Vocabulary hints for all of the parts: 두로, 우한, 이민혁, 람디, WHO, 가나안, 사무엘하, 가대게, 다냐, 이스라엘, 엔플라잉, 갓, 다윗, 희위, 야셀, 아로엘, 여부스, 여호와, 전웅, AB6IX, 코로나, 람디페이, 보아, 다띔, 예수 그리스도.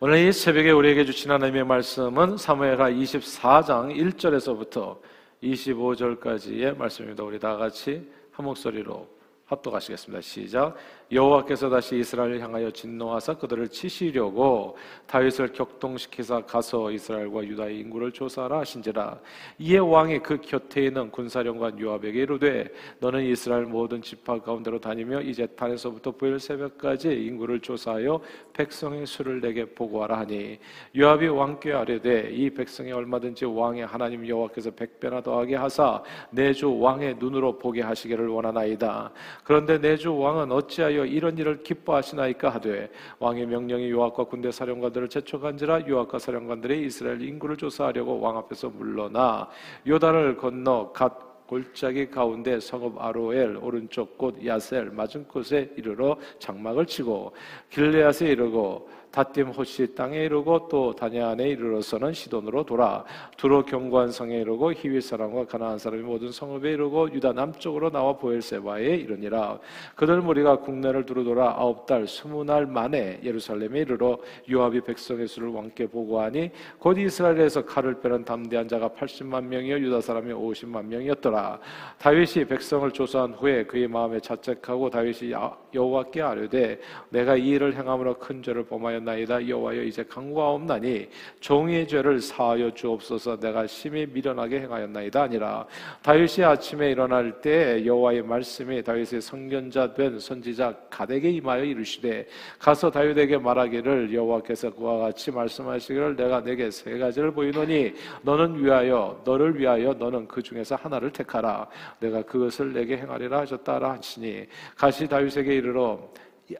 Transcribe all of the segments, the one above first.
오늘 이 새벽에 우리에게 주신 하나님의 말씀은 사무엘하 24장 1절에서부터 25절까지의 말씀입니다. 우리 다같이 한 목소리로 합독하시겠습니다. 시작. 여호와께서 다시 이스라엘을 향하여 진노하사 그들을 치시려고 다윗을 격동시키사 가서 이스라엘과 유다의 인구를 조사하라 하신지라. 이에 왕이 그 곁에 있는 군사령관 요압에게 이르되 너는 이스라엘 모든 지파 가운데로 다니며 이제 단에서부터 부일 새벽까지 인구를 조사하여 백성의 수를 내게 보고하라 하니, 요압이 왕께 아뢰되 이 백성이 얼마든지 왕의 하나님 여호와께서 100배나 더하게 하사 내 주 왕의 눈으로 보게 하시기를 원하나이다. 그런데 내 주 왕은 어찌하여 이런 일을 기뻐하시나이까 하되, 왕의 명령이 요압과 군대 사령관들을 재촉한지라. 요압과 사령관들이 이스라엘 인구를 조사하려고 왕 앞에서 물러나 요단을 건너 갓 골짜기 가운데 성읍 아로엘 오른쪽 곳 야셀 맞은 곳에 이르러 장막을 치고 길레앗에 이르고 다띔 호시 땅에 이르고 또 다냐 안에 이르러서는 시돈으로 돌아 두로 경관성에 이르고 희위 사람과 가나안 사람이 모든 성읍에 이르고 유다 남쪽으로 나와 보엘세바에 이르니라. 그들 무리가 국내를 두루 돌아 9달 20날 만에 예루살렘에 이르러 요압이 백성의 수를 왕께 보고하니 곧 이스라엘에서 칼을 빼는 담대한 자가 80만 명이요 유다 사람이 50만 명이었더라. 다윗이 백성을 조사한 후에 그의 마음에 자책하고 다윗이 여호와께 아뢰되 내가 이 일을 행함으로 큰 죄를 범하여 나이다. 여호와여 이제 간구하옵나니 종의 죄를 사하여 주옵소서. 내가 심히 미련하게 행하였나이다 아니라. 다윗이 아침에 일어날 때 여호와의 말씀이 다윗의 선견자 된 선지자 가대게 임하여 이르시되 가서 다윗에게 말하기를 여호와께서 그와 같이 말씀하시기를 내가 내게 세 가지를 보이노니 너를 위하여 너는 그 중에서 하나를 택하라. 내가 그것을 내게 행하리라 하셨다라 하시니, 가시 다윗에게 이르러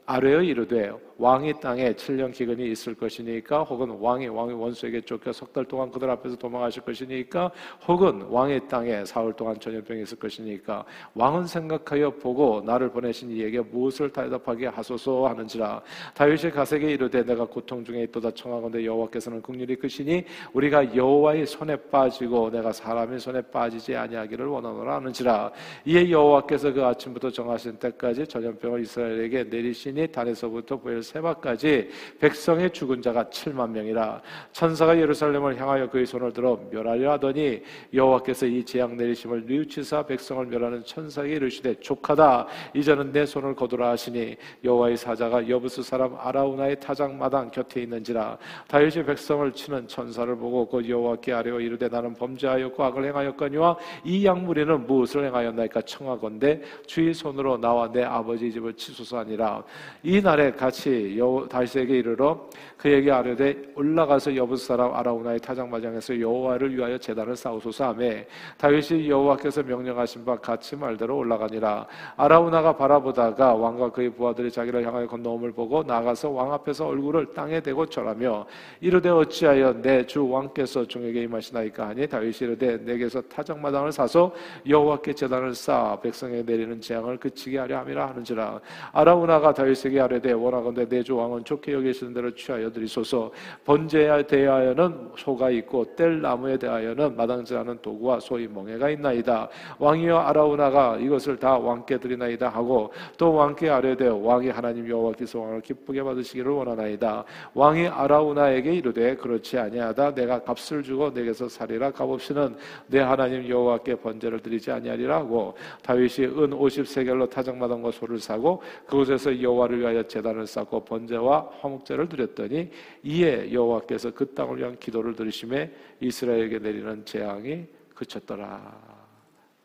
아뢰어 이르되 왕이 땅에 7년 기근이 있을 것이니까, 혹은 왕이 원수에게 쫓겨 3달 동안 그들 앞에서 도망하실 것이니까, 혹은 왕의 땅에 4월 동안 전염병이 있을 것이니까 왕은 생각하여 보고 나를 보내신 이에게 무엇을 대답하게 하소서 하는지라. 다윗이 가세게 이르되 내가 고통 중에 있도다. 청하건대 여호와께서는 긍휼이 크시니 우리가 여호와의 손에 빠지고 내가 사람의 손에 빠지지 아니하기를 원하노라 하는지라. 이에 여호와께서 그 아침부터 정하신 때까지 전염병을 이스라엘에게 내리 시니 단에서부터 부엘세바까지 백성의 죽은 자가 7만 명이라. 천사가 예루살렘을 향하여 그의 손을 들어 멸하려 하더니 여호와께서 이 재앙 내리심을 뉘우치사 백성을 멸하는 천사에게 이르시되 족하다. 이제는 내 손을 거두라 하시니, 여호와의 사자가 여부스 사람 아라우나의 타작 마당 곁에 있는지라. 다윗이 백성을 치는 천사를 보고 곧 여호와께 아뢰어 이르되 나는 범죄하였고 악을 행하였거니와 이 양무리는 무엇을 행하였나이까? 청하건대 주의 손으로 나와 내 아버지 집을 치소서하니라. 이 날에 같이 다윗에게 이르러 그에게 아뢰되 올라가서 여부스 사람 아라우나의 타작마당에서 여호와를 위하여 제단을 쌓으소서 하매, 다윗이 여호와께서 명령하신 바 같이 말대로 올라가니라. 아라우나가 바라보다가 왕과 그의 부하들이 자기를 향하여 건너옴을 보고 나가서 왕 앞에서 얼굴을 땅에 대고 절하며 이르되 어찌하여 내 주 왕께서 종에게 임하시나이까 하니, 다윗이 이르되 내게서 타작마당을 사서 여호와께 제단을 쌓아 백성에게 내리는 재앙을 그치게 하려 함이라 하는지라. 아라우나가 다윗에게 아뢰되 원하건대 내 주 왕은 좋게 여기시는 대로 취하여 드리소서. 번제에 대하여는 소가 있고 뗄 나무에 대하여는 마당질하는 도구와 소의 멍에가 있나이다. 왕이여 아라우나가 이것을 다 왕께 드리나이다 하고 또 왕께 아뢰되 왕이 하나님 여호와께서 왕을 기쁘게 받으시기를 원하나이다. 왕이 아라우나에게 이르되 그렇지 아니하다. 내가 값을 주고 내게서 사리라. 값없이는 내 하나님 여호와께 번제를 드리지 아니하리라 하고, 다윗이 은 50세겔로 타작마당과 소를 사고 그곳에서 여호와를 위하여 제단을 쌓고 번제와 화목제를 드렸더니, 이에 여호와께서 그 땅을 위한 기도를 들으심에 이스라엘에게 내리는 재앙이 그쳤더라.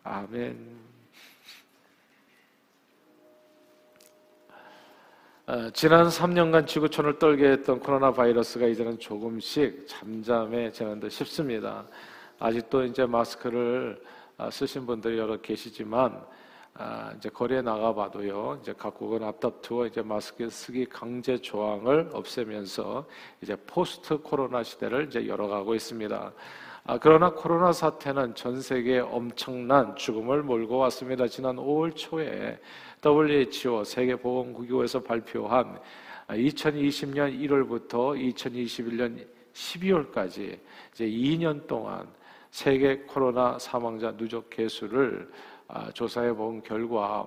아멘. 지난 3년간 지구촌을 떨게 했던 코로나 바이러스가 이제는 조금씩 잠잠해지는 듯 싶습니다. 아직도 이제 마스크를 쓰신 분들이 여러 계시지만, 이제 거리에 나가봐도요, 이제 각국은 앞다투어 이제 마스크 쓰기 강제 조항을 없애면서 이제 포스트 코로나 시대를 이제 열어가고 있습니다. 그러나 코로나 사태는 전 세계에 엄청난 죽음을 몰고 왔습니다. 지난 5월 초에 WHO 세계보건기구에서 발표한 2020년 1월부터 2021년 12월까지 이제 2년 동안 세계 코로나 사망자 누적 개수를 조사해 본 결과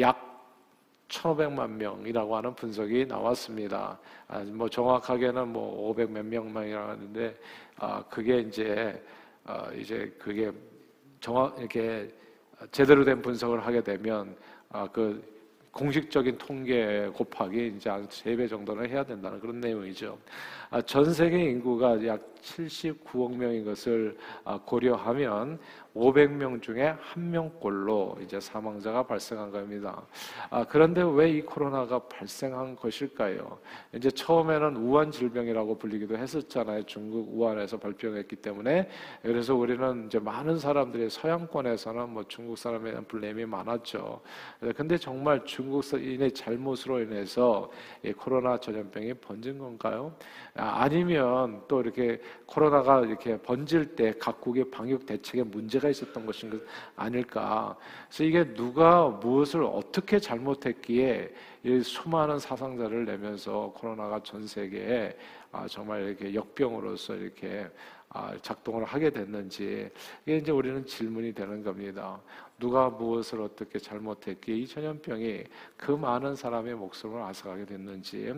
약 1,500만 명이라고 하는 분석이 나왔습니다. 뭐 정확하게는 뭐 500 몇 명만이라고 하는데, 그게 이제 그게 정확 이렇게 제대로 된 분석을 하게 되면 그 공식적인 통계 곱하기 이제 한 3배 정도는 해야 된다는 그런 내용이죠. 전 세계 인구가 약 79억 명인 것을 고려하면 500명 중에 1명꼴로 이제 사망자가 발생한 겁니다. 그런데 왜 이 코로나가 발생한 것일까요? 이제 처음에는 우한 질병이라고 불리기도 했었잖아요. 중국 우한에서 발병했기 때문에. 그래서 우리는 이제 많은 사람들이 서양권에서는 뭐 중국 사람에 대한 블레임이 많았죠. 근데 정말 중국인의 잘못으로 인해서 이 코로나 전염병이 번진 건가요? 아니면 또 이렇게 코로나가 이렇게 번질 때 각국의 방역 대책에 문제가 있었던 것인 것 아닐까? 그래서 이게 누가 무엇을 어떻게 잘못했기에 이 수많은 사상자를 내면서 코로나가 전 세계에 정말 이렇게 역병으로서 이렇게 작동을 하게 됐는지, 이게 이제 우리는 질문이 되는 겁니다. 누가 무엇을 어떻게 잘못했기에 이 전염병이 그 많은 사람의 목숨을 앗아가게 됐는지.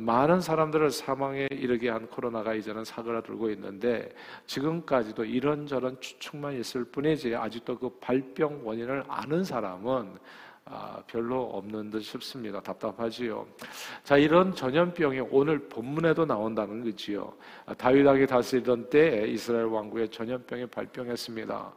많은 사람들을 사망에 이르게 한 코로나가 이제는 사그라들고 있는데, 지금까지도 이런저런 추측만 있을 뿐이지 아직도 그 발병 원인을 아는 사람은 별로 없는 듯 싶습니다. 답답하지요. 자, 이런 전염병이 오늘 본문에도 나온다는 거지요. 다윗 왕이 다스리던 때에 이스라엘 왕국에 전염병이 발병했습니다.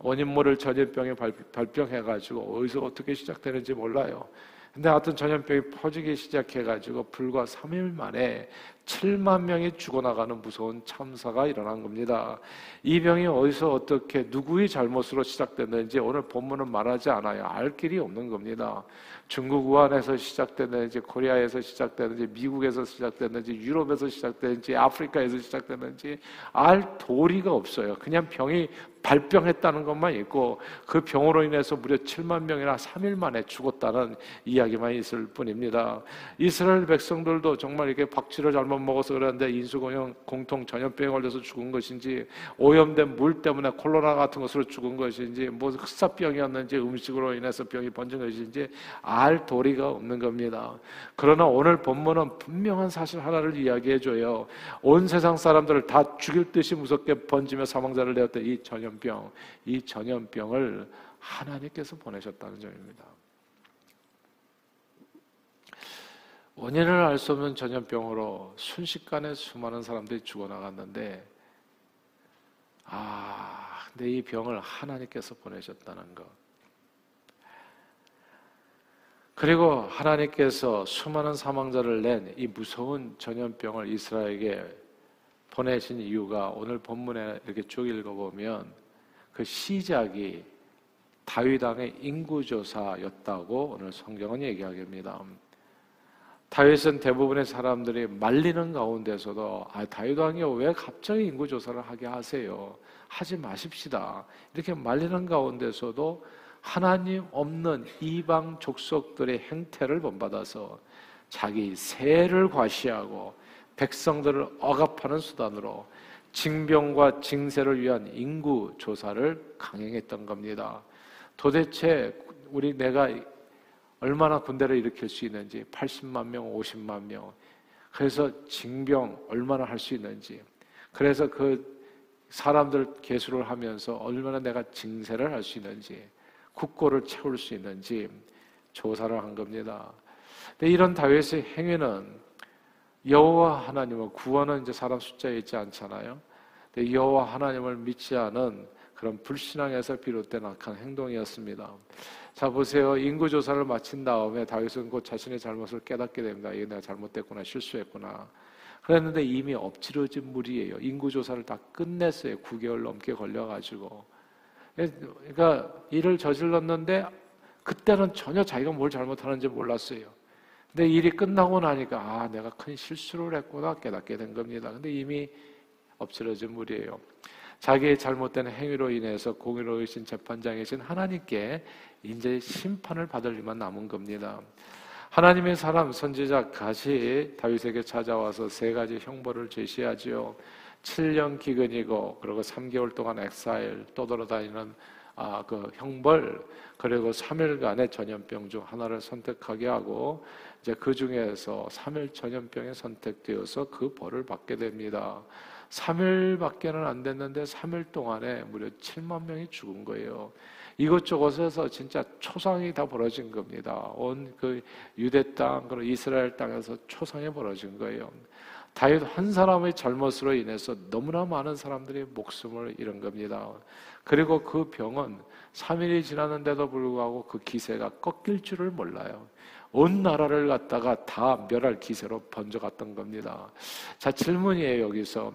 원인 모를 전염병이 발병해가지고 어디서 어떻게 시작되는지 몰라요. 근데 하여튼 전염병이 퍼지기 시작해가지고 불과 3일 만에 7만 명이 죽어나가는 무서운 참사가 일어난 겁니다. 이 병이 어디서 어떻게 누구의 잘못으로 시작됐는지 오늘 본문은 말하지 않아요. 알 길이 없는 겁니다. 중국 우한에서 시작됐는지, 코리아에서 시작됐는지, 미국에서 시작됐는지, 유럽에서 시작됐는지, 아프리카에서 시작됐는지 알 도리가 없어요. 그냥 병이 발병했다는 것만 있고, 그 병으로 인해서 무려 7만 명이나 3일 만에 죽었다는 이야기만 있을 뿐입니다. 이스라엘 백성들도 정말 이렇게 박쥐를 잘못 먹어서 그랬는데 인수공통 전염병에 걸려서 죽은 것인지, 오염된 물 때문에 콜로나 같은 것으로 죽은 것인지, 뭐 흑사병이었는지, 음식으로 인해서 병이 번진 것인지 알 도리가 없는 겁니다. 그러나 오늘 본문은 분명한 사실 하나를 이야기해줘요. 온 세상 사람들을 다 죽일 듯이 무섭게 번지며 사망자를 내었던 이 전염병, 이 전염병을 하나님께서 보내셨다는 점입니다. 원인을 알 수 없는 전염병으로 순식간에 수많은 사람들이 죽어나갔는데, 근데 이 병을 하나님께서 보내셨다는 것. 그리고 하나님께서 수많은 사망자를 낸 이 무서운 전염병을 이스라엘에게 보내신 이유가, 오늘 본문에 이렇게 쭉 읽어보면 그 시작이 다윗 왕의 인구조사였다고 오늘 성경은 얘기하게 됩니다. 다윗은 대부분의 사람들이 말리는 가운데서도 다윗 왕이 왜 갑자기 인구조사를 하게 하세요? 하지 마십시다. 이렇게 말리는 가운데서도 하나님 없는 이방 족속들의 행태를 본받아서 자기 세를 과시하고 백성들을 억압하는 수단으로 징병과 징세를 위한 인구 조사를 강행했던 겁니다. 도대체 내가 얼마나 군대를 일으킬 수 있는지, 80만 명, 50만 명. 그래서 징병 얼마나 할 수 있는지. 그래서 그 사람들 계수를 하면서 얼마나 내가 징세를 할 수 있는지, 국고를 채울 수 있는지 조사를 한 겁니다. 근데 이런 다윗의 행위는 여호와 하나님을, 구원은 이제 사람 숫자에 있지 않잖아요. 근데 여호와 하나님을 믿지 않은 그런 불신앙에서 비롯된 악한 행동이었습니다. 자, 보세요. 인구조사를 마친 다음에 다윗은 곧 자신의 잘못을 깨닫게 됩니다. 이게 내가 잘못됐구나, 실수했구나. 그랬는데 이미 엎치러진 물이에요. 인구조사를 다 끝냈어요. 9개월 넘게 걸려가지고. 그러니까 일을 저질렀는데 그때는 전혀 자기가 뭘 잘못하는지 몰랐어요. 근데 일이 끝나고 나니까 내가 큰 실수를 했구나 깨닫게 된 겁니다. 근데 이미 엎질러진 물이에요. 자기의 잘못된 행위로 인해서 공의로우신 재판장이신 하나님께 이제 심판을 받을 일만 남은 겁니다. 하나님의 사람 선지자 갓이 다윗에게 찾아와서 세 가지 형벌을 제시하지요. 7년 기근이고, 그리고 3개월 동안 엑사일, 떠돌아다니는 그 형벌, 그리고 3일간의 전염병 중 하나를 선택하게 하고, 이제 그 중에서 3일 전염병이 선택되어서 그 벌을 받게 됩니다. 3일밖에는 안 됐는데 3일 동안에 무려 7만 명이 죽은 거예요. 이것저것에서 진짜 초상이 다 벌어진 겁니다. 온 그 유대 땅, 그리고 이스라엘 땅에서 초상이 벌어진 거예요. 다윗 한 사람의 잘못으로 인해서 너무나 많은 사람들이 목숨을 잃은 겁니다. 그리고 그 병은 3일이 지났는데도 불구하고 그 기세가 꺾일 줄을 몰라요. 온 나라를 갖다가 다 멸할 기세로 번져갔던 겁니다. 자, 질문이에요. 여기서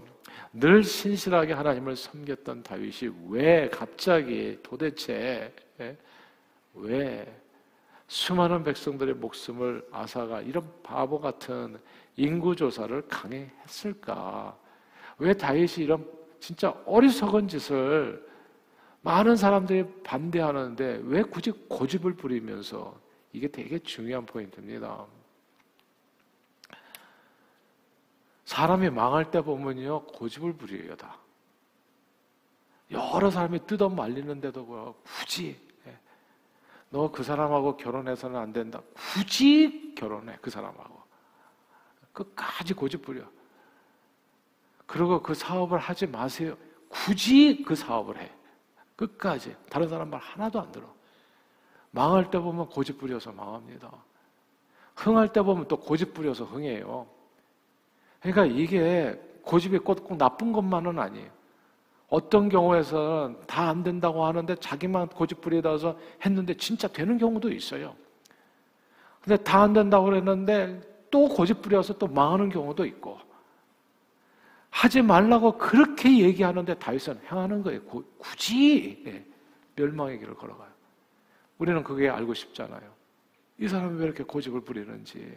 늘 신실하게 하나님을 섬겼던 다윗이 왜 갑자기, 도대체 왜 수많은 백성들의 목숨을 앗아가 이런 바보 같은 인구조사를 강행히 했을까? 왜 다윗이 이런 진짜 어리석은 짓을, 많은 사람들이 반대하는데 왜 굳이 고집을 부리면서? 이게 되게 중요한 포인트입니다. 사람이 망할 때 보면요, 고집을 부려요, 다. 여러 사람이 뜯어 말리는데도 굳이, 너 그 사람하고 결혼해서는 안 된다. 굳이 결혼해, 그 사람하고. 끝까지 고집 부려. 그리고 그 사업을 하지 마세요. 굳이 그 사업을 해. 끝까지. 다른 사람 말 하나도 안 들어. 망할 때 보면 고집 부려서 망합니다. 흥할 때 보면 또 고집 부려서 흥해요. 그러니까 이게 고집이 꼭 나쁜 것만은 아니에요. 어떤 경우에서는 다 안 된다고 하는데 자기만 고집 부리다서 했는데 진짜 되는 경우도 있어요. 근데 다 안 된다고 그랬는데 또 고집 부려서 또 망하는 경우도 있고. 하지 말라고 그렇게 얘기하는데 다윗은 행하는 거예요. 굳이. 네. 멸망의 길을 걸어가요. 우리는 그게 알고 싶잖아요. 이 사람이 왜 이렇게 고집을 부리는지.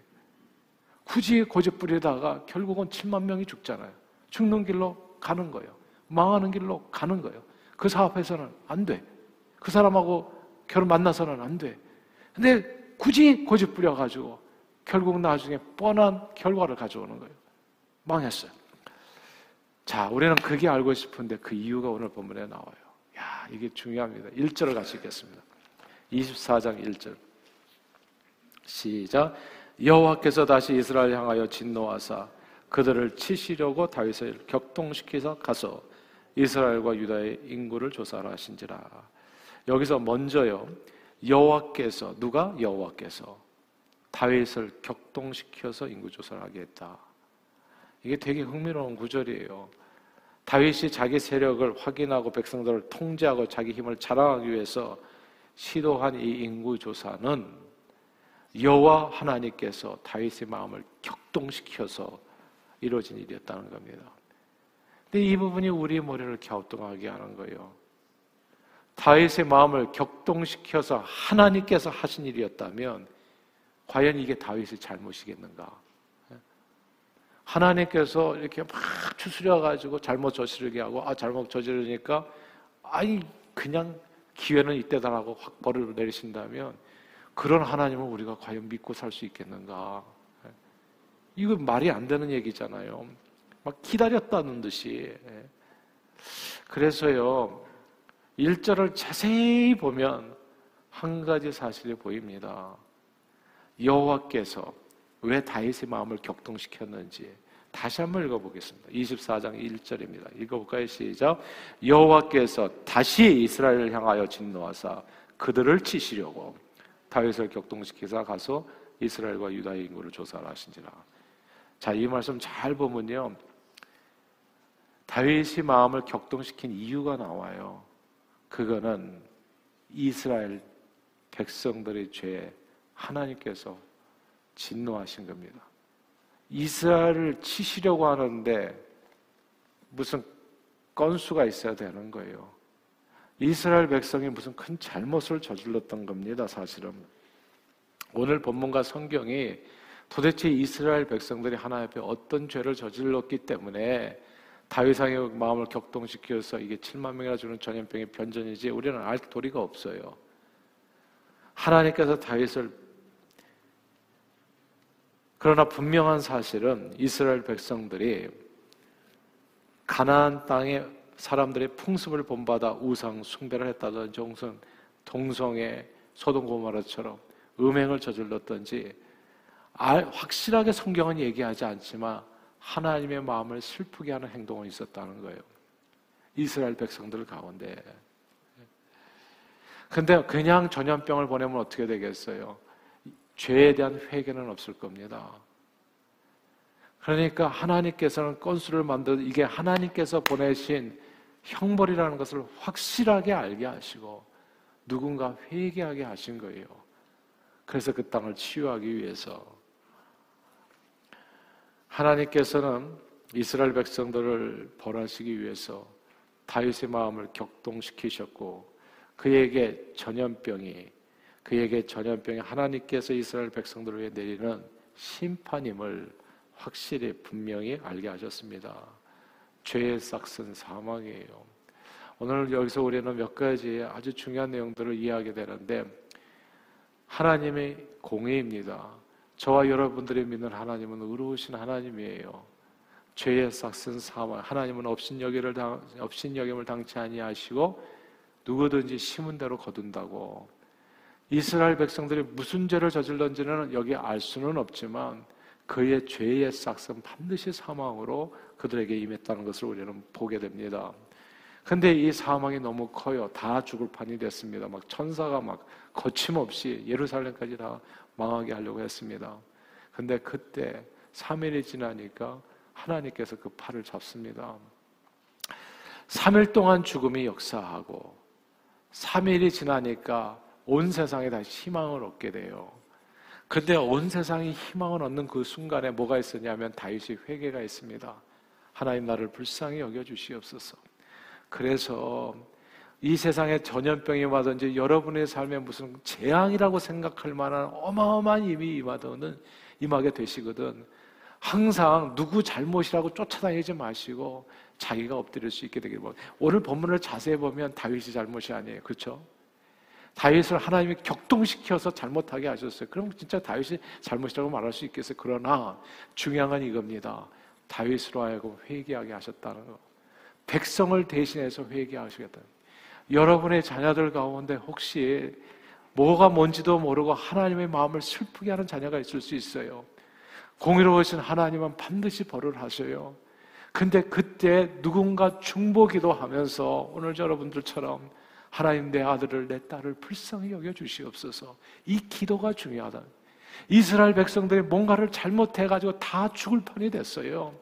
굳이 고집 부리다가 결국은 7만 명이 죽잖아요. 죽는 길로 가는 거예요. 망하는 길로 가는 거예요. 그 사업에서는 안 돼. 그 사람하고 결혼 만나서는 안 돼. 근데 굳이 고집 부려가지고 결국 나중에 뻔한 결과를 가져오는 거예요. 망했어요. 자, 우리는 그게 알고 싶은데 그 이유가 오늘 본문에 나와요. 야, 이게 중요합니다. 1절을 같이 읽겠습니다. 24장 1절 시작. 여호와께서 다시 이스라엘 향하여 진노하사 그들을 치시려고 다윗을 격동시키사 가서 이스라엘과 유다의 인구를 조사하라 하신지라. 여기서 먼저요, 여호와께서, 누가? 여호와께서 다윗을 격동시켜서 인구 조사를 하게 했다. 이게 되게 흥미로운 구절이에요. 다윗이 자기 세력을 확인하고 백성들을 통제하고 자기 힘을 자랑하기 위해서 시도한 이 인구조사는 여호와 하나님께서 다윗의 마음을 격동시켜서 이루어진 일이었다는 겁니다. 근데 이 부분이 우리의 머리를 갸우뚱하게 하는 거예요. 다윗의 마음을 격동시켜서 하나님께서 하신 일이었다면 과연 이게 다윗의 잘못이겠는가? 하나님께서 이렇게 막 추스려가지고 잘못 저지르게 하고, 아, 잘못 저지르니까, 아니, 그냥 기회는 이때다라고 확 벌을 내리신다면 그런 하나님을 우리가 과연 믿고 살 수 있겠는가? 이거 말이 안 되는 얘기잖아요. 막 기다렸다는 듯이. 그래서요, 1절을 자세히 보면 한 가지 사실이 보입니다. 여호와께서 왜 다윗의 마음을 격동시켰는지 다시 한번 읽어보겠습니다. 24장 1절입니다. 읽어볼까요? 시작. 여호와께서 다시 이스라엘을 향하여 진노하사 그들을 치시려고 다윗을 격동시키사 가서 이스라엘과 유다의 인구를 조사하라 하신지라. 자, 이 말씀 잘 보면요, 다윗의 마음을 격동시킨 이유가 나와요. 그거는 이스라엘 백성들의 죄에 하나님께서 진노하신 겁니다. 이스라엘을 치시려고 하는데 무슨 건수가 있어야 되는 거예요. 이스라엘 백성이 무슨 큰 잘못을 저질렀던 겁니다. 사실은 오늘 본문과 성경이 도대체 이스라엘 백성들이 하나님 앞에 어떤 죄를 저질렀기 때문에 다윗의 마음을 격동시켜서 이게 7만 명이나 주는 전염병의 변전이지 우리는 알 도리가 없어요. 하나님께서 다윗을, 그러나 분명한 사실은 이스라엘 백성들이 가나안 땅에 사람들의 풍습을 본받아 우상 숭배를 했다든지 혹은 동성애, 소돔 고모라처럼 음행을 저질렀던지 확실하게 성경은 얘기하지 않지만 하나님의 마음을 슬프게 하는 행동은 있었다는 거예요. 이스라엘 백성들 가운데. 근데 그냥 전염병을 보내면 어떻게 되겠어요? 죄에 대한 회개는 없을 겁니다. 그러니까 하나님께서는 건수를 만들어 이게 하나님께서 보내신 형벌이라는 것을 확실하게 알게 하시고 누군가 회개하게 하신 거예요. 그래서 그 땅을 치유하기 위해서 하나님께서는 이스라엘 백성들을 벌하시기 위해서 다윗의 마음을 격동시키셨고 그에게 전염병이 하나님께서 이스라엘 백성들을 위해 내리는 심판임을 확실히 분명히 알게 하셨습니다. 죄의 싹은 사망이에요. 오늘 여기서 우리는 몇 가지 아주 중요한 내용들을 이해하게 되는데 하나님의 공의입니다. 저와 여러분들이 믿는 하나님은 의로우신 하나님이에요. 죄의 싹은 사망. 하나님은 업신여김을 당치 아니하시고 누구든지 심은 대로 거둔다고. 이스라엘 백성들이 무슨 죄를 저질렀는지는 여기 알 수는 없지만 그의 죄의 싹은 반드시 사망으로 그들에게 임했다는 것을 우리는 보게 됩니다. 근데 이 사망이 너무 커요. 다 죽을 판이 됐습니다. 막 천사가 막 거침없이 예루살렘까지 다 망하게 하려고 했습니다. 근데 그때 3일이 지나니까 하나님께서 그 팔을 잡습니다. 3일 동안 죽음이 역사하고 3일이 지나니까 온 세상에 다시 희망을 얻게 돼요. 근데 온 세상이 희망을 얻는 그 순간에 뭐가 있었냐면 다윗이 회개가 있습니다. 하나님 나를 불쌍히 여겨주시옵소서. 그래서 이 세상에 전염병이 와든지 여러분의 삶에 무슨 재앙이라고 생각할 만한 어마어마한 힘이 임하게 되시거든. 항상 누구 잘못이라고 쫓아다니지 마시고 자기가 엎드릴 수 있게 되길 바랍니다. 오늘 본문을 자세히 보면 다윗이 잘못이 아니에요. 그렇죠? 다윗을 하나님이 격동시켜서 잘못하게 하셨어요. 그럼 진짜 다윗이 잘못이라고 말할 수 있겠어요. 그러나 중요한 건 이겁니다. 다윗으로 하여금 회개하게 하셨다는 거. 백성을 대신해서 회개하시겠다는 거. 여러분의 자녀들 가운데 혹시 뭐가 뭔지도 모르고 하나님의 마음을 슬프게 하는 자녀가 있을 수 있어요. 공의로우신 하나님은 반드시 벌을 하셔요. 근데 그때 누군가 중보기도 하면서 오늘 여러분들처럼 하나님 내 아들을 내 딸을 불쌍히 여겨주시옵소서. 이 기도가 중요하다. 이스라엘 백성들이 뭔가를 잘못해가지고 다 죽을 판이 됐어요.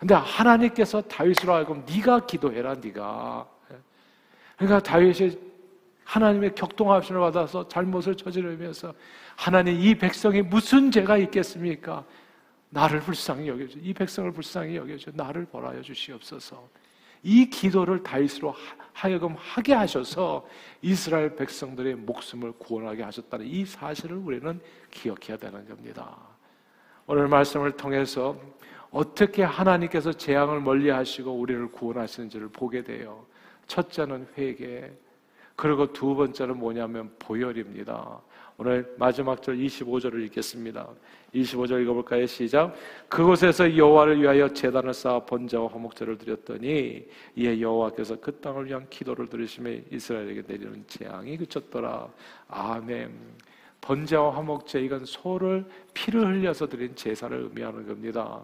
근데 하나님께서 다윗으로 하여금 네가 기도해라 네가. 그러니까 다윗이 하나님의 격동하심을 받아서 잘못을 저지르면서 하나님 이 백성이 무슨 죄가 있겠습니까? 나를 불쌍히 여겨주시오. 이 백성을 불쌍히 여겨주시오. 나를 벌하여 주시옵소서. 이 기도를 다윗으로 하여금 하게 하셔서 이스라엘 백성들의 목숨을 구원하게 하셨다는 이 사실을 우리는 기억해야 되는 겁니다. 오늘 말씀을 통해서 어떻게 하나님께서 재앙을 멀리하시고 우리를 구원하시는지를 보게 돼요. 첫째는 회개, 그리고 두 번째는 뭐냐면 보혈입니다. 오늘 마지막 절 25절을 읽겠습니다. 25절 읽어볼까요? 시작. 그곳에서 여호와를 위하여 제단을 쌓아 번제와 화목제를 드렸더니 이에 여호와께서 그 땅을 위한 기도를 들으심에 이스라엘에게 내리는 재앙이 그쳤더라. 아멘. 번제와 화목제, 이건 소를 피를 흘려서 드린 제사를 의미하는 겁니다.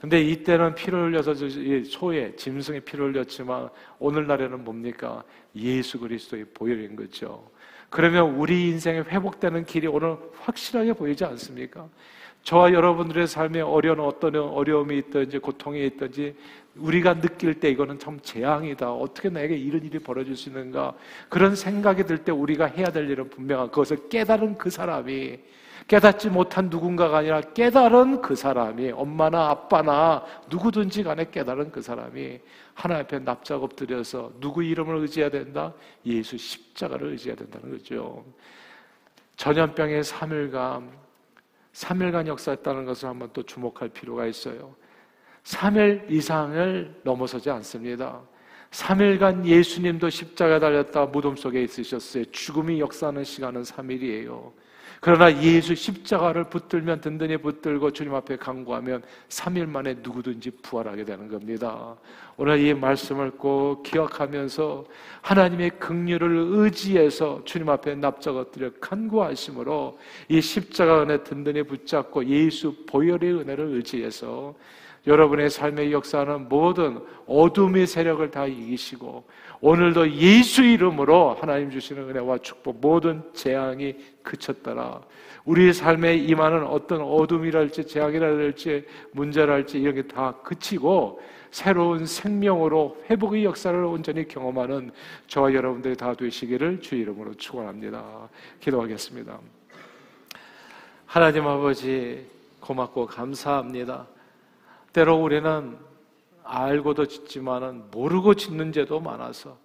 근데 이때는 피를 흘려서 소에 짐승의 피를 흘렸지만 오늘날에는 뭡니까? 예수 그리스도의 보혈인 거죠. 그러면 우리 인생에 회복되는 길이 오늘 확실하게 보이지 않습니까? 저와 여러분들의 삶에 어떤 어려움이 있든지 고통이 있든지 우리가 느낄 때 이거는 참 재앙이다. 어떻게 나에게 이런 일이 벌어질 수 있는가? 그런 생각이 들 때 우리가 해야 될 일은 분명한 그것을 깨달은 그 사람이 깨닫지 못한 누군가가 아니라 깨달은 그 사람이 엄마나 아빠나 누구든지 간에 깨달은 그 사람이 하나님 앞에 납작 엎드려서 누구 이름을 의지해야 된다? 예수 십자가를 의지해야 된다는 거죠. 전염병의 3일간 역사했다는 것을 한번 또 주목할 필요가 있어요. 3일 이상을 넘어서지 않습니다. 3일간 예수님도 십자가에 달렸다 무덤 속에 있으셨어요. 죽음이 역사하는 시간은 3일이에요. 그러나 예수 십자가를 붙들면 든든히 붙들고 주님 앞에 간구하면 3일 만에 누구든지 부활하게 되는 겁니다. 오늘 이 말씀을 꼭 기억하면서 하나님의 긍휼을 의지해서 주님 앞에 납작 엎드려 간구하심으로 이 십자가 은혜 든든히 붙잡고 예수 보혈의 은혜를 의지해서 여러분의 삶의 역사는 모든 어둠의 세력을 다 이기시고 오늘도 예수 이름으로 하나님 주시는 은혜와 축복 모든 재앙이 그쳤더라. 우리 삶에 임하는 어떤 어둠이랄지 재앙이랄지 문제랄지 이런 게 다 그치고 새로운 생명으로 회복의 역사를 온전히 경험하는 저와 여러분들이 다 되시기를 주 이름으로 축원합니다. 기도하겠습니다. 하나님 아버지 고맙고 감사합니다. 때로 우리는 알고도 짓지만은 모르고 짓는 죄도 많아서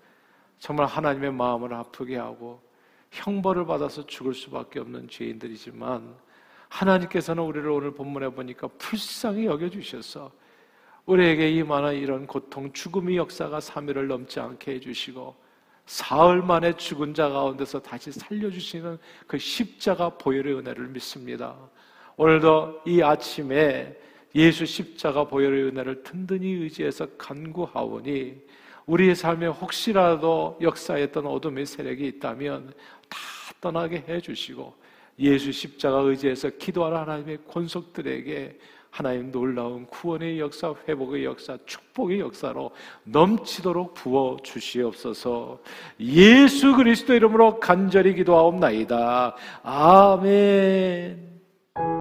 정말 하나님의 마음을 아프게 하고 형벌을 받아서 죽을 수밖에 없는 죄인들이지만 하나님께서는 우리를 오늘 본문에 보니까 불쌍히 여겨주셔서 우리에게 이만한 이런 고통, 죽음의 역사가 3일을 넘지 않게 해주시고 사흘 만에 죽은 자 가운데서 다시 살려주시는 그 십자가 보혈의 은혜를 믿습니다. 오늘도 이 아침에 예수 십자가 보혈의 은혜를 든든히 의지해서 간구하오니 우리의 삶에 혹시라도 역사했던 어둠의 세력이 있다면 다 떠나게 해주시고 예수 십자가 의지해서 기도하는 하나님의 권속들에게 하나님 놀라운 구원의 역사, 회복의 역사, 축복의 역사로 넘치도록 부어주시옵소서. 예수 그리스도 이름으로 간절히 기도하옵나이다. 아멘.